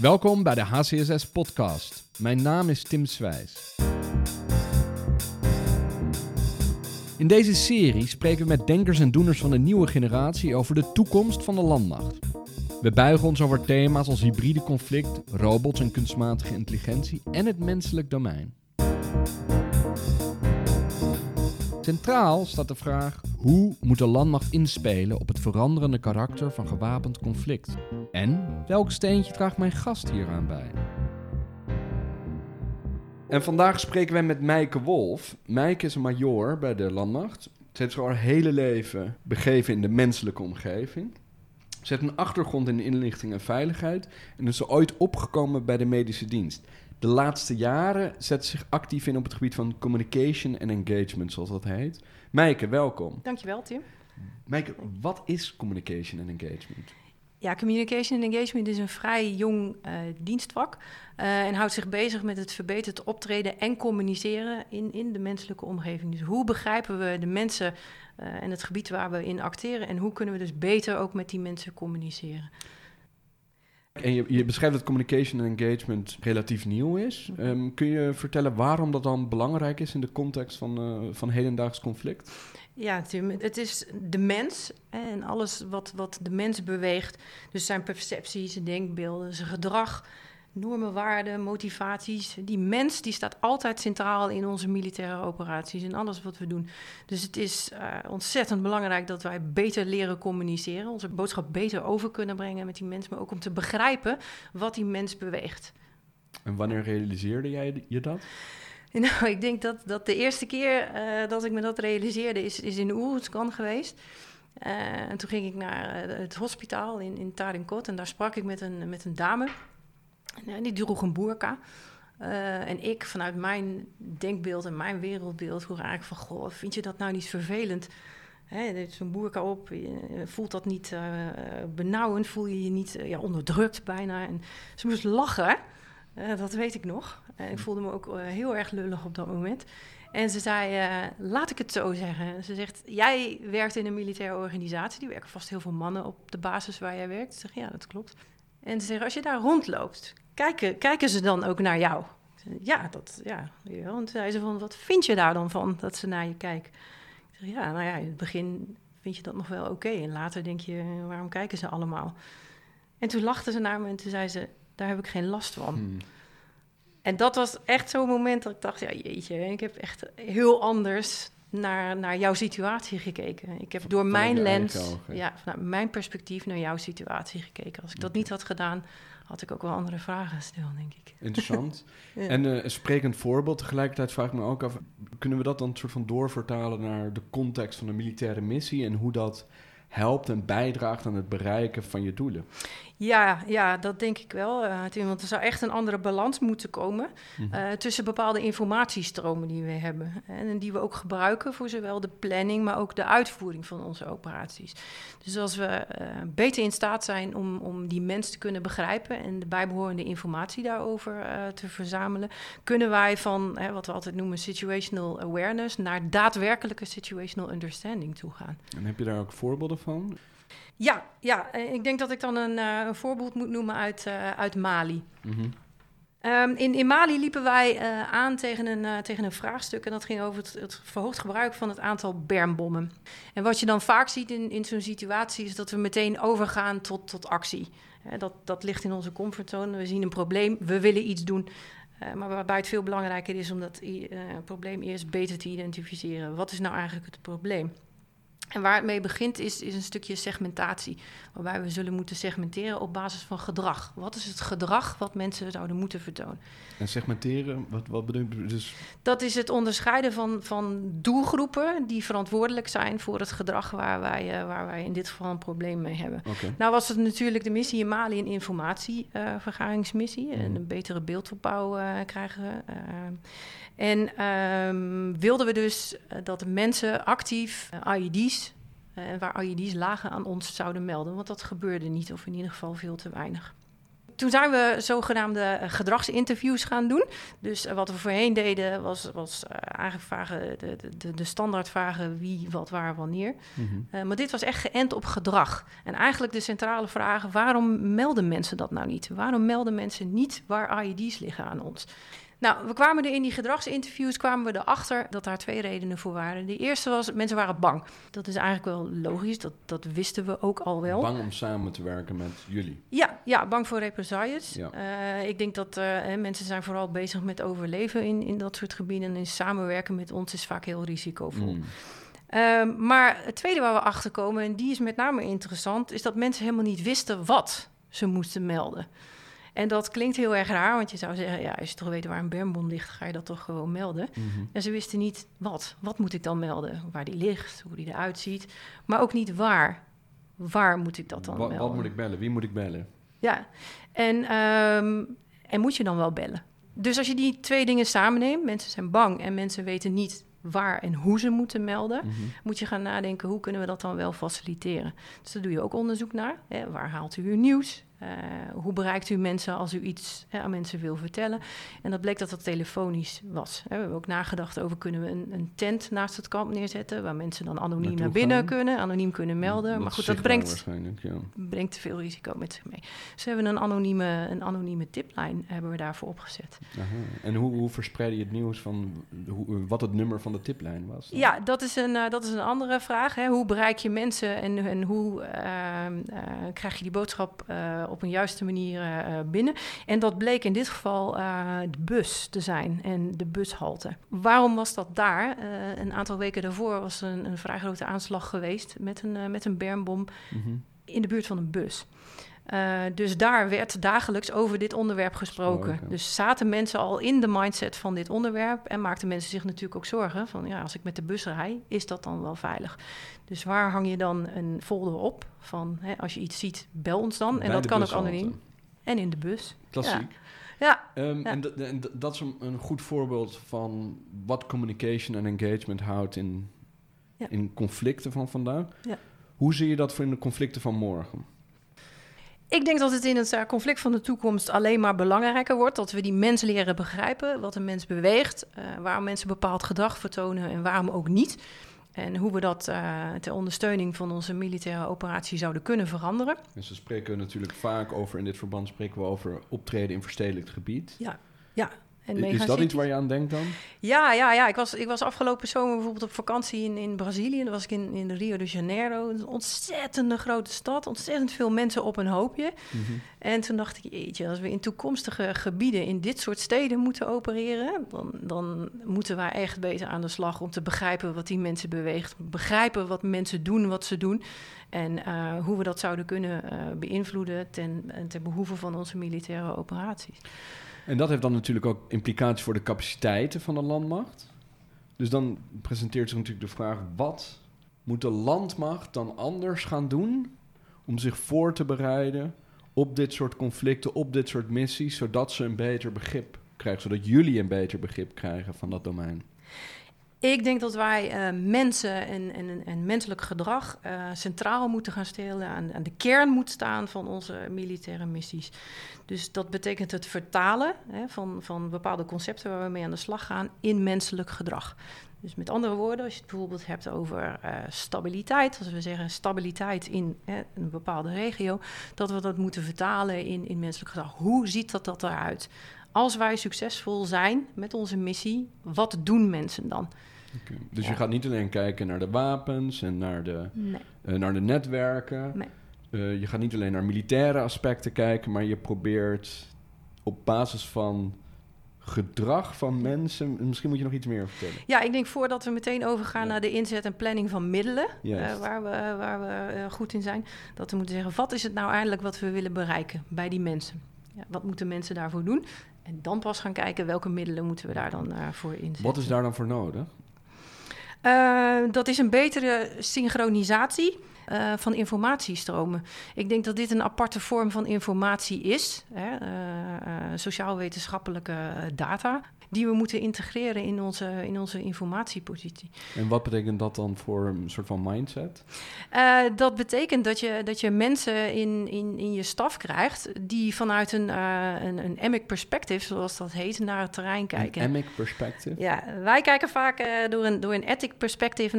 Welkom bij de HCSS podcast. Mijn naam is Tim Sweijs. In deze serie spreken we met denkers en doeners van de nieuwe generatie over de toekomst van de landmacht. We buigen ons over thema's als hybride conflict, robots en kunstmatige intelligentie en het menselijk domein. Centraal staat de vraag: hoe moet de landmacht inspelen op het veranderende karakter van gewapend conflict? En welk steentje draagt mijn gast hieraan bij? En vandaag spreken wij met Meike Wolf. Meike is een majoor bij de landmacht. Ze heeft zich haar hele leven begeven in de menselijke omgeving. Ze heeft een achtergrond in inlichting en veiligheid en is ooit opgekomen bij de medische dienst. De laatste jaren zet ze zich actief in op het gebied van communication en engagement, zoals dat heet. Meike, welkom. Dankjewel, Tim. Meike, wat is communication en engagement? Ja, communication en engagement is een vrij jong dienstvak en houdt zich bezig met het verbeterd optreden en communiceren in de menselijke omgeving. Dus hoe begrijpen we de mensen en het gebied waar we in acteren en hoe kunnen we dus beter ook met die mensen communiceren? En je beschrijft dat communication en engagement relatief nieuw is. Kun je vertellen waarom dat dan belangrijk is in de context van hedendaags conflict? Ja, Tim, het is de mens en alles wat de mens beweegt. Dus zijn percepties, zijn denkbeelden, zijn gedrag, normen, waarden, motivaties. Die mens die staat altijd centraal in onze militaire operaties en alles wat we doen. Dus het is ontzettend belangrijk dat wij beter leren communiceren. Onze boodschap beter over kunnen brengen met die mens, maar ook om te begrijpen wat die mens beweegt. En wanneer realiseerde jij je dat? Nou, ik denk dat de eerste keer dat ik me dat realiseerde is in Uruzgan geweest. En toen ging ik naar het hospitaal in Tarimkot en daar sprak ik met een dame. En die droeg een boerka. En ik, vanuit mijn denkbeeld en mijn wereldbeeld, vroeg eigenlijk van: goh, vind je dat nou niet vervelend? Er is zo'n boerka op, je voelt dat niet benauwend, voel je je niet onderdrukt bijna. En ze moest lachen, dat weet ik nog. Ik voelde me ook heel erg lullig op dat moment. En ze zei, laat ik het zo zeggen. Ze zegt, jij werkt in een militaire organisatie. Die werken vast heel veel mannen op de basis waar jij werkt. Ze zegt, ja, dat klopt. En ze zegt, als je daar rondloopt, kijken ze dan ook naar jou? Zeg, ja. En toen zei ze van, wat vind je daar dan van, dat ze naar je kijken? Ik zeg, ja, nou ja, in het begin vind je dat nog wel oké. En later denk je, waarom kijken ze allemaal? En toen lachte ze naar me en toen zei ze, daar heb ik geen last van. En dat was echt zo'n moment dat ik dacht, ja jeetje, ik heb echt heel anders naar jouw situatie gekeken. Ik heb door mijn lens, vanuit mijn perspectief naar jouw situatie gekeken. Als ik dat niet had gedaan, had ik ook wel andere vragen gesteld, denk ik. Interessant. Ja. En een sprekend voorbeeld. Tegelijkertijd vraag ik me ook af, kunnen we dat dan soort van doorvertalen naar de context van de militaire missie en hoe dat helpt en bijdraagt aan het bereiken van je doelen? Ja, dat denk ik wel, Tim. Want er zou echt een andere balans moeten komen tussen bepaalde informatiestromen die we hebben. En die we ook gebruiken voor zowel de planning, maar ook de uitvoering van onze operaties. Dus als we beter in staat zijn om die mens te kunnen begrijpen en de bijbehorende informatie daarover te verzamelen, kunnen wij van wat we altijd noemen situational awareness naar daadwerkelijke situational understanding toe gaan. En heb je daar ook voorbeelden van? Ja, ik denk dat ik dan een voorbeeld moet noemen uit Mali. In Mali liepen wij aan tegen een vraagstuk en dat ging over het verhoogd gebruik van het aantal bermbommen. En wat je dan vaak ziet in zo'n situatie is dat we meteen overgaan tot actie. Dat ligt in onze comfortzone, we zien een probleem, we willen iets doen. Maar waarbij het veel belangrijker is om dat probleem eerst beter te identificeren. Wat is nou eigenlijk het probleem? En waar het mee begint is een stukje segmentatie, waarbij we zullen moeten segmenteren op basis van gedrag. Wat is het gedrag wat mensen zouden moeten vertonen? En segmenteren, wat bedoel je dus? Dat is het onderscheiden van doelgroepen die verantwoordelijk zijn voor het gedrag waar wij in dit geval een probleem mee hebben. Okay. Nou was het natuurlijk de missie in Mali een informatievergaringsmissie en een betere beeldopbouw krijgen. En wilden we dus dat mensen actief IED's, waar IED's lagen, aan ons zouden melden. Want dat gebeurde niet, of in ieder geval veel te weinig. Toen zijn we zogenaamde gedragsinterviews gaan doen. Dus wat we voorheen deden was eigenlijk vragen, de standaardvragen wie, wat, waar, wanneer. Mm-hmm. Maar dit was echt geënt op gedrag. En eigenlijk de centrale vragen, waarom melden mensen dat nou niet? Waarom melden mensen niet waar IED's liggen aan ons? Nou, we kwamen er in die gedragsinterviews erachter dat daar twee redenen voor waren. De eerste was, mensen waren bang. Dat is eigenlijk wel logisch, dat wisten we ook al wel. Bang om samen te werken met jullie? Ja, bang voor represailles. Ja. Ik denk dat mensen zijn vooral bezig met overleven in dat soort gebieden. En samenwerken met ons is vaak heel risicovol. Mm. Maar het tweede waar we achter komen, en die is met name interessant, is dat mensen helemaal niet wisten wat ze moesten melden. En dat klinkt heel erg raar, want je zou zeggen, ja, als je toch weet waar een bermbom ligt, ga je dat toch gewoon melden. Mm-hmm. En ze wisten niet wat. Wat moet ik dan melden? Waar die ligt, hoe die eruit ziet. Maar ook niet waar. Waar moet ik dat dan melden? Wat moet ik bellen? Wie moet ik bellen? Ja, en moet je dan wel bellen? Dus als je die twee dingen samen neemt, mensen zijn bang en mensen weten niet waar en hoe ze moeten melden, mm-hmm. moet je gaan nadenken, hoe kunnen we dat dan wel faciliteren? Dus daar doe je ook onderzoek naar. Hè? Waar haalt u uw nieuws? Hoe bereikt u mensen als u iets aan mensen wil vertellen? En dat bleek dat telefonisch was. We hebben ook nagedacht over, kunnen we een tent naast het kamp neerzetten, waar mensen dan anoniem naar binnen gaan. Anoniem kunnen melden. Dat maar goed, dat brengt te veel risico met zich mee. Dus we hebben een anonieme tiplijn hebben we daarvoor opgezet. Aha. En hoe verspreidde je het nieuws van wat het nummer van de tiplijn was? Dan? Ja, dat is een andere vraag. Hè. Hoe bereik je mensen en hoe krijg je die boodschap op een juiste manier binnen. En dat bleek in dit geval de bus te zijn en de bushalte. Waarom was dat daar? Een aantal weken daarvoor was er een vrij grote aanslag geweest met een bermbom mm-hmm. in de buurt van een bus. Dus daar werd dagelijks over dit onderwerp gesproken. Oh, okay. Dus zaten mensen al in de mindset van dit onderwerp en maakten mensen zich natuurlijk ook zorgen van, ja, als ik met de bus rij, is dat dan wel veilig? Dus waar hang je dan een folder op van, hè, als je iets ziet, bel ons dan. En dat kan ook anoniem. En in de bus. Klassiek. Ja. Ja. En dat is een goed voorbeeld van wat communication en engagement houdt in conflicten van vandaag. Ja. Hoe zie je dat voor in de conflicten van morgen? Ik denk dat het in het conflict van de toekomst alleen maar belangrijker wordt, dat we die mens leren begrijpen, wat een mens beweegt, waarom mensen bepaald gedrag vertonen en waarom ook niet. En hoe we dat ter ondersteuning van onze militaire operatie zouden kunnen veranderen. En ze spreken natuurlijk vaak over, in dit verband spreken we over optreden in verstedelijkt gebied. Ja. Is dat iets waar je aan denkt dan? Ja. Ik was afgelopen zomer bijvoorbeeld op vakantie in Brazilië. Dan was ik in Rio de Janeiro. Een ontzettende grote stad. Ontzettend veel mensen op een hoopje. Mm-hmm. En toen dacht ik, jeetje, als we in toekomstige gebieden in dit soort steden moeten opereren, dan moeten wij echt beter aan de slag om te begrijpen wat die mensen beweegt. Begrijpen wat mensen doen, wat ze doen. En hoe we dat zouden kunnen beïnvloeden ten behoeve van onze militaire operaties. En dat heeft dan natuurlijk ook implicaties voor de capaciteiten van de landmacht. Dus dan presenteert zich natuurlijk de vraag, wat moet de landmacht dan anders gaan doen om zich voor te bereiden op dit soort conflicten, op dit soort missies, zodat ze een beter begrip krijgen, zodat jullie een beter begrip krijgen van dat domein? Ik denk dat wij mensen en menselijk gedrag centraal moeten gaan stellen, aan de kern moet staan van onze militaire missies. Dus dat betekent het vertalen van bepaalde concepten waar we mee aan de slag gaan in menselijk gedrag. Dus met andere woorden, als je het bijvoorbeeld hebt over stabiliteit, als we zeggen stabiliteit in een bepaalde regio, dat we dat moeten vertalen in menselijk gedrag. Hoe ziet dat eruit? Als wij succesvol zijn met onze missie, wat doen mensen dan? Okay. Dus je gaat niet alleen kijken naar de wapens en naar de netwerken. Nee. Je gaat niet alleen naar militaire aspecten kijken, maar je probeert op basis van gedrag van mensen. Misschien moet je nog iets meer vertellen. Ja, ik denk voordat we meteen overgaan naar de inzet en planning van middelen, waar we goed in zijn, dat we moeten zeggen, wat is het nou eigenlijk wat we willen bereiken bij die mensen? Ja, wat moeten mensen daarvoor doen? En dan pas gaan kijken welke middelen moeten we daar dan voor inzetten. Wat is daar dan voor nodig? Dat is een betere synchronisatie van informatiestromen. Ik denk dat dit een aparte vorm van informatie is, hè, sociaal-wetenschappelijke data, die we moeten integreren in onze informatiepositie. En wat betekent dat dan voor een soort van mindset? Dat betekent dat je mensen in je staf krijgt die vanuit een EMIC perspective, zoals dat heet, naar het terrein kijken. Een EMIC perspective? Ja, wij kijken vaak door een ethic perspective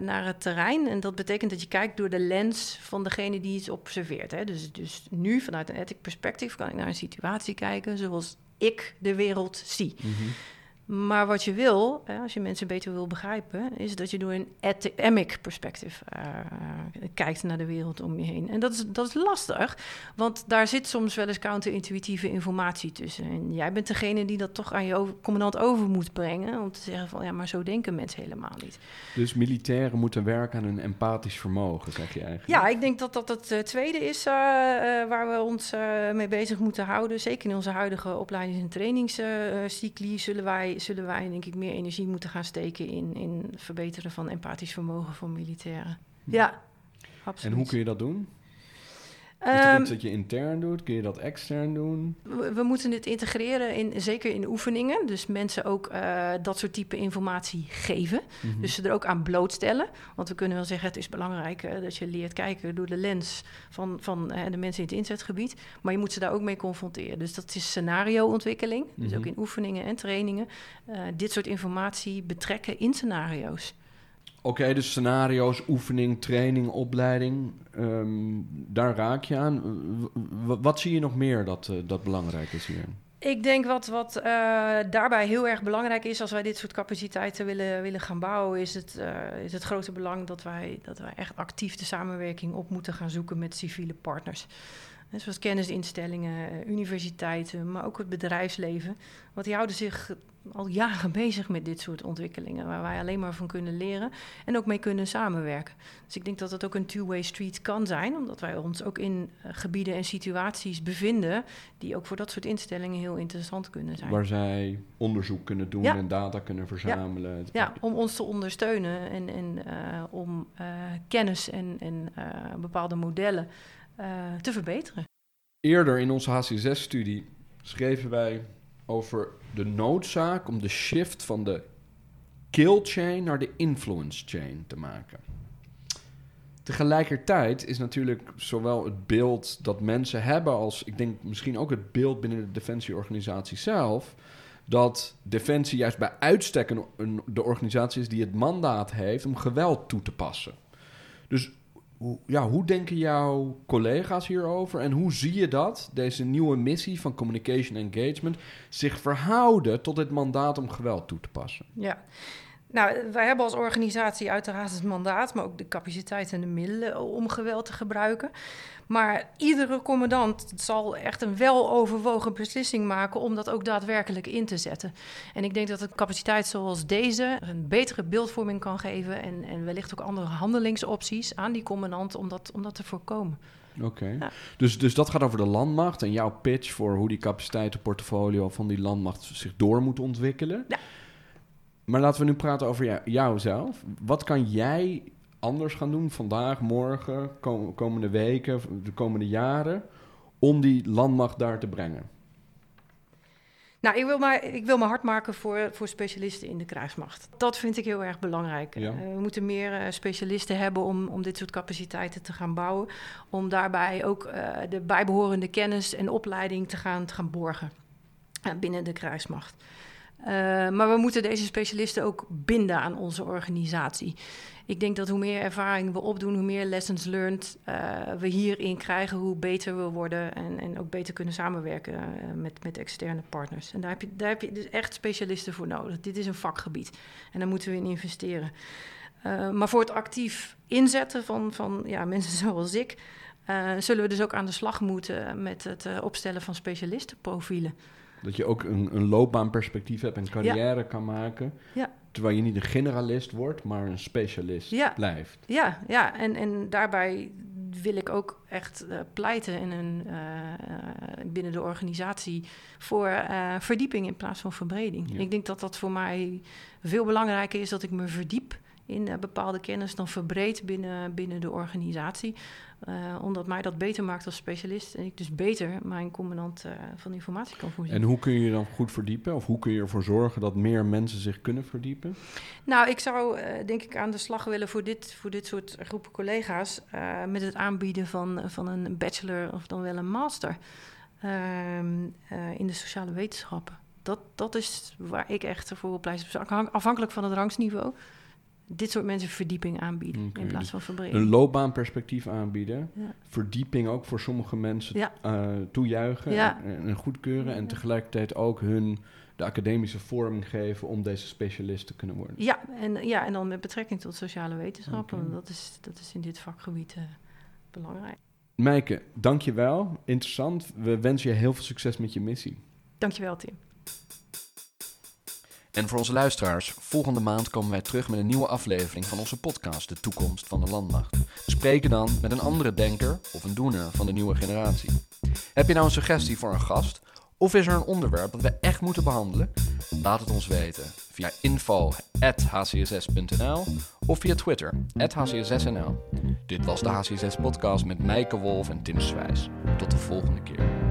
naar het terrein. En dat betekent dat je kijkt door de lens van degene die iets observeert. Hè. Dus nu vanuit een ethic perspective kan ik naar een situatie kijken zoals ik de wereld zie. Mm-hmm. Maar wat je wil, als je mensen beter wil begrijpen, is dat je door een emic perspective kijkt naar de wereld om je heen. En dat is lastig, want daar zit soms wel eens counterintuïtieve informatie tussen. En jij bent degene die dat toch aan je commandant over moet brengen, om te zeggen van ja, maar zo denken mensen helemaal niet. Dus militairen moeten werken aan hun empathisch vermogen, zeg je eigenlijk? Ja, ik denk dat dat het tweede is waar we ons mee bezig moeten houden. Zeker in onze huidige opleidings- en trainingscycli zullen wij denk ik meer energie moeten gaan steken in verbeteren van empathisch vermogen voor militairen. Ja, absoluut. En hoe kun je dat doen? Is dat iets dat je intern doet? Kun je dat extern doen? We moeten dit integreren, zeker in oefeningen. Dus mensen ook dat soort type informatie geven. Mm-hmm. Dus ze er ook aan blootstellen. Want we kunnen wel zeggen, het is belangrijk dat je leert kijken door de lens van de mensen in het inzetgebied. Maar je moet ze daar ook mee confronteren. Dus dat is scenarioontwikkeling. Mm-hmm. Dus ook in oefeningen en trainingen. Dit soort informatie betrekken in scenario's. Oké, dus scenario's, oefening, training, opleiding, daar raak je aan. Wat zie je nog meer dat belangrijk is hier? Ik denk wat daarbij heel erg belangrijk is als wij dit soort capaciteiten willen gaan bouwen, is het grote belang dat wij echt actief de samenwerking op moeten gaan zoeken met civiele partners. Zoals kennisinstellingen, universiteiten, maar ook het bedrijfsleven. Want die houden zich al jaren bezig met dit soort ontwikkelingen, waar wij alleen maar van kunnen leren en ook mee kunnen samenwerken. Dus ik denk dat dat ook een two-way street kan zijn, omdat wij ons ook in gebieden en situaties bevinden die ook voor dat soort instellingen heel interessant kunnen zijn. Waar zij onderzoek kunnen doen en data kunnen verzamelen. Ja, om ons te ondersteunen en om kennis en bepaalde modellen te verbeteren. Eerder in onze HC6-studie schreven wij over de noodzaak om de shift van de kill chain naar de influence chain te maken. Tegelijkertijd is natuurlijk zowel het beeld dat mensen hebben als, ik denk misschien ook het beeld binnen de defensieorganisatie zelf, dat defensie juist bij uitstek de organisatie is die het mandaat heeft om geweld toe te passen. Dus ja, hoe denken jouw collega's hierover en hoe zie je dat deze nieuwe missie van communication engagement zich verhouden tot het mandaat om geweld toe te passen? Ja, nou, wij hebben als organisatie uiteraard het mandaat, maar ook de capaciteit en de middelen om geweld te gebruiken. Maar iedere commandant zal echt een weloverwogen beslissing maken om dat ook daadwerkelijk in te zetten. En ik denk dat een capaciteit zoals deze een betere beeldvorming kan geven en wellicht ook andere handelingsopties aan die commandant om dat te voorkomen. Oké. Ja. Dus dat gaat over de landmacht en jouw pitch voor hoe die capaciteitenportfolio van die landmacht zich door moet ontwikkelen. Ja. Maar laten we nu praten over jouzelf. Wat kan jij anders gaan doen vandaag, morgen, komende weken, de komende jaren, om die landmacht daar te brengen? Nou, ik wil me hard maken voor specialisten in de krijgsmacht. Dat vind ik heel erg belangrijk. Ja. We moeten meer specialisten hebben om dit soort capaciteiten te gaan bouwen. Om daarbij ook de bijbehorende kennis en opleiding te gaan borgen binnen de krijgsmacht. Maar we moeten deze specialisten ook binden aan onze organisatie. Ik denk dat hoe meer ervaring we opdoen, hoe meer lessons learned we hierin krijgen, hoe beter we worden en ook beter kunnen samenwerken met externe partners. En daar heb je dus echt specialisten voor nodig. Dit is een vakgebied en daar moeten we in investeren. Maar voor het actief inzetten van mensen zoals ik, zullen we dus ook aan de slag moeten met het opstellen van specialistenprofielen. Dat je ook een loopbaanperspectief hebt en carrière kan maken. Ja. Terwijl je niet een generalist wordt, maar een specialist blijft. Ja. En daarbij wil ik ook echt pleiten binnen de organisatie voor verdieping in plaats van verbreding. Ja. Ik denk dat dat voor mij veel belangrijker is dat ik me verdiep in bepaalde kennis dan verbreed binnen de organisatie. Omdat mij dat beter maakt als specialist en ik dus beter mijn commandant van informatie kan voorzien. En hoe kun je dan goed verdiepen? Of hoe kun je ervoor zorgen dat meer mensen zich kunnen verdiepen? Nou, ik zou denk ik aan de slag willen voor dit soort groepen collega's met het aanbieden van een bachelor of dan wel een master in de sociale wetenschappen. Dat is waar ik echt voor op lijst heb. Afhankelijk van het rangsniveau. Dit soort mensen verdieping aanbieden in plaats van verbreding. Een loopbaanperspectief aanbieden. Ja. Verdieping ook voor sommige mensen toejuichen en goedkeuren. Ja. En tegelijkertijd ook hun de academische vorming geven om deze specialist te kunnen worden. Ja, en dan met betrekking tot sociale wetenschappen. Okay. Dat is in dit vakgebied belangrijk. Meike, dank je wel. Interessant. We wensen je heel veel succes met je missie. Dank je wel, Tim. En voor onze luisteraars, volgende maand komen wij terug met een nieuwe aflevering van onze podcast De Toekomst van de Landmacht. Spreken dan met een andere denker of een doener van de nieuwe generatie. Heb je nou een suggestie voor een gast? Of is er een onderwerp dat we echt moeten behandelen? Laat het ons weten via info@hcss.nl of via Twitter @hcssnl. Dit was de HC6 podcast met Meike Wolf en Tim Sweijs. Tot de volgende keer.